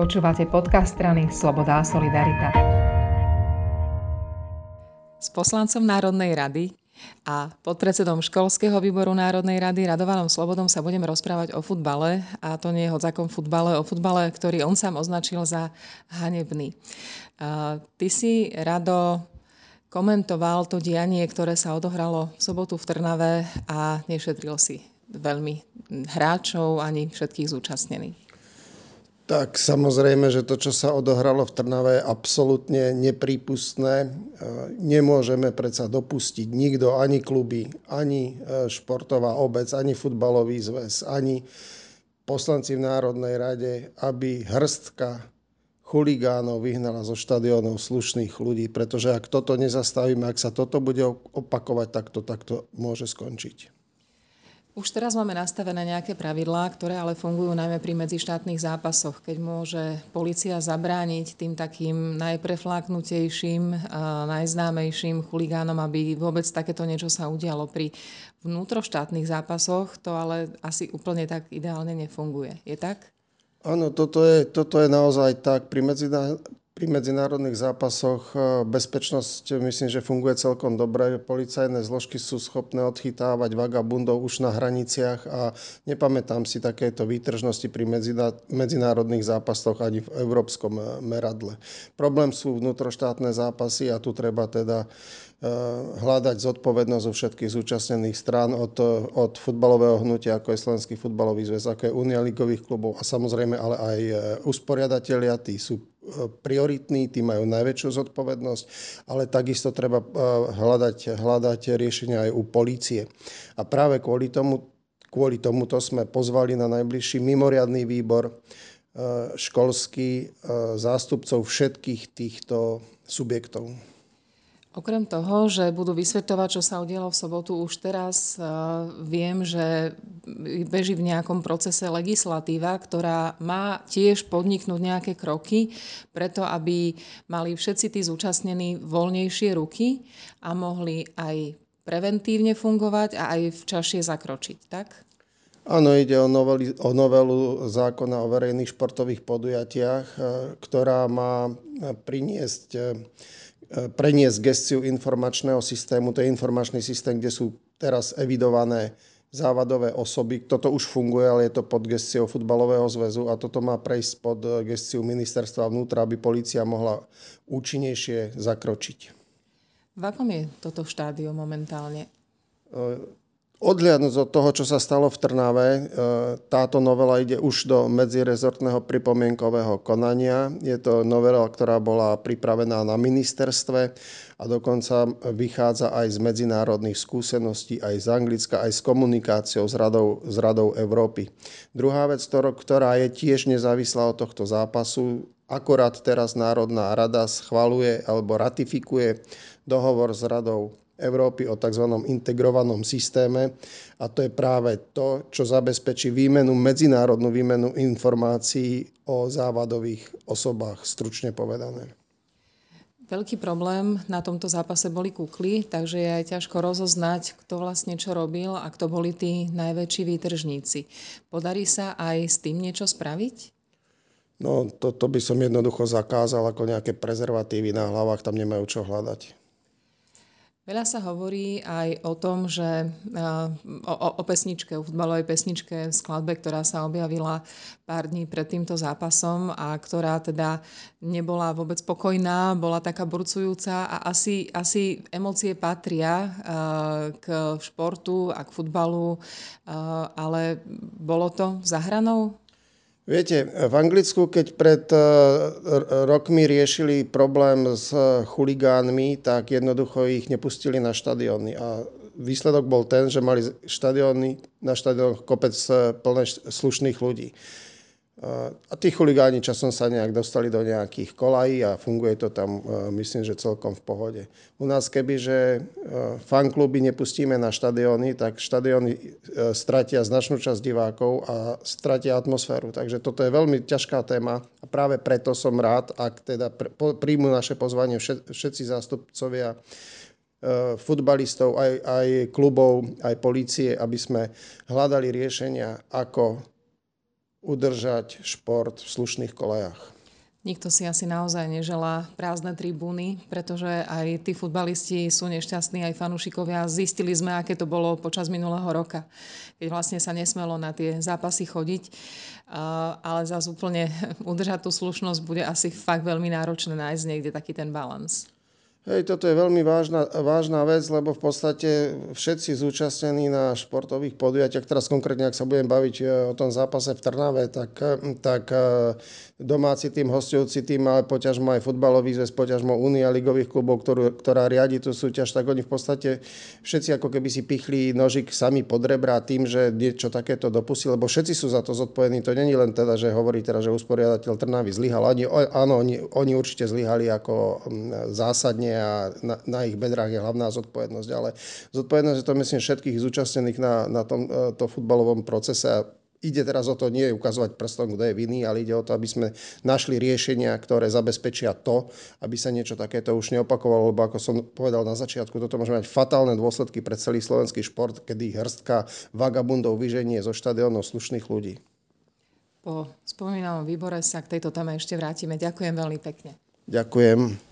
Počúvate podcast strany Sloboda a Solidarita. S poslancom Národnej rady a podpredsedom školského výboru Národnej rady Radovanom Slobodom sa budem rozprávať o futbale, a to nie hodzakom futbale, o futbale, ktorý on sám označil za hanebný. Ty si, Rado, komentoval to dianie, ktoré sa odohralo v sobotu v Trnave, a nešetril si veľmi hráčov ani všetkých zúčastnených. Tak samozrejme, že to, čo sa odohralo v Trnave, je absolútne neprípustné. Nemôžeme predsa dopustiť nikto, ani kluby, ani športová obec, ani futbalový zväz, ani poslanci v Národnej rade, aby hrstka chuligánov vyhnala zo štadiónov slušných ľudí. Pretože ak toto nezastavíme, ak sa toto bude opakovať, tak to môže skončiť. Už teraz máme nastavené nejaké pravidlá, ktoré ale fungujú najmä pri medzištátnych zápasoch, keď môže polícia zabrániť tým takým najprefláknutejším, najznámejším chuligánom, aby vôbec takéto niečo sa udialo. Pri vnútroštátnych zápasoch to ale asi úplne tak ideálne nefunguje. Je tak? Áno, toto je naozaj tak. Pri medzinárodných zápasoch bezpečnosť, myslím, že funguje celkom dobre. Policajné zložky sú schopné odchytávať vagabundov už na hraniciach a nepamätám si takéto výtržnosti pri medzinárodných zápasoch ani v európskom meradle. Problém sú vnútroštátne zápasy a tu treba teda hľadať zodpovednosť zo všetkých zúčastnených strán od futbalového hnutia, ako je Slovenský futbalový zväz, ako je Unia ligových klubov a samozrejme ale aj usporiadatelia, tí sú prioritní, tí majú najväčšiu zodpovednosť, ale takisto treba hľadať riešenia aj u polície. A práve kvôli tomuto sme pozvali na najbližší mimoriadny výbor školský zástupcov všetkých týchto subjektov. Okrem toho, že budú vysvetľovať, čo sa udialo v sobotu, už teraz viem, že beží v nejakom procese legislatíva, ktorá má tiež podniknúť nejaké kroky, preto aby mali všetci tí zúčastnení voľnejšie ruky a mohli aj preventívne fungovať a aj včasšie zakročiť, tak? Áno, ide o novelu zákona o verejných športových podujatiach, ktorá má preniesť gesciu informačného systému. To je informačný systém, kde sú teraz evidované závadové osoby. Toto už funguje, ale je to pod gesciou futbalového zväzu a toto má prejsť pod gesciu ministerstva vnútra, aby polícia mohla účinnejšie zakročiť. V akom je toto štádiu momentálne? Odhliadnuc od toho, čo sa stalo v Trnave, táto novela ide už do medzirezortného pripomienkového konania. Je to novela, ktorá bola pripravená na ministerstve a dokonca vychádza aj z medzinárodných skúseností, aj z Anglicka, aj s komunikáciou s Radou Európy. Druhá vec, ktorá je tiež nezávislá od tohto zápasu, akorát teraz Národná rada schvaľuje alebo ratifikuje dohovor s Radou Európy o tzv. Integrovanom systéme a to je práve to, čo zabezpečí medzinárodnú výmenu informácií o závadových osobách, stručne povedané. Veľký problém na tomto zápase boli kukly, takže je aj ťažko rozoznať, kto vlastne čo robil a kto boli tí najväčší výtržníci. Podarí sa aj s tým niečo spraviť? No, to by som jednoducho zakázal, ako nejaké prezervatívy na hlavách, tam nemajú čo hľadať. Veľa sa hovorí aj o tom, že o pesničke, o futbalovej pesničke, skladbe, ktorá sa objavila pár dní pred týmto zápasom a ktorá teda nebola vôbec pokojná, bola taká burcujúca a asi emócie patria k športu a k futbalu, ale bolo to za hranou? Viete, v Anglicku, keď pred rokmi riešili problém s chuligánmi, tak jednoducho ich nepustili na štadióny. A výsledok bol ten, že mali na štadiónoch kopec plné slušných ľudí. A tí chuligáni časom sa nejak dostali do nejakých kolají a funguje to tam, myslím, že celkom v pohode. U nás kebyže fankluby nepustíme na štadióny, tak štadióny stratia značnú časť divákov a stratia atmosféru. Takže toto je veľmi ťažká téma a práve preto som rád, ak teda príjmu naše pozvanie všetci zástupcovia futbalistov, aj klubov, aj polície, aby sme hľadali riešenia, ako udržať šport v slušných kolejach. Nikto si asi naozaj neželá prázdne tribúny, pretože aj tí futbalisti sú nešťastní, aj fanúšikovia. Zistili sme, aké to bolo počas minulého roka, keď vlastne sa nesmelo na tie zápasy chodiť. Ale zase úplne udržať tú slušnosť bude asi fakt veľmi náročné nájsť niekde taký ten balans. Hej, toto je veľmi vážna vec, lebo v podstate všetci zúčastnení na športových podujatiach, teraz konkrétne, ak sa budem baviť o tom zápase v Trnave, tak domáci tým, hosťujúci tým, ale poťažmo aj futbalový zväz, poťažmo Unia ligových klubov, ktorá riadi tú súťaž, tak oni v podstate všetci ako keby si pichli nožik sami pod rebra tým, že niečo takéto dopustili, lebo všetci sú za to zodpovední. To není len teda, že hovorí teraz, že usporiadateľ Trnavy zlyhal. Áno, oni určite zlyhali ako zásadne a na ich bedrách je hlavná zodpovednosť, ale zodpovednosť je to, myslím, všetkých zúčastnených na tomto futbalovom procese a ide teraz o to nie ukazovať prstom, kto je vinný, ale ide o to, aby sme našli riešenia, ktoré zabezpečia to, aby sa niečo takéto už neopakovalo, lebo ako som povedal na začiatku, toto môže mať fatálne dôsledky pre celý slovenský šport, kedy hrstka vagabundov vyženie zo štadiónov slušných ľudí. Po spomínanom výbore sa k tejto téme ešte vrátime. Ďakujem veľmi pekne. Ďakujem.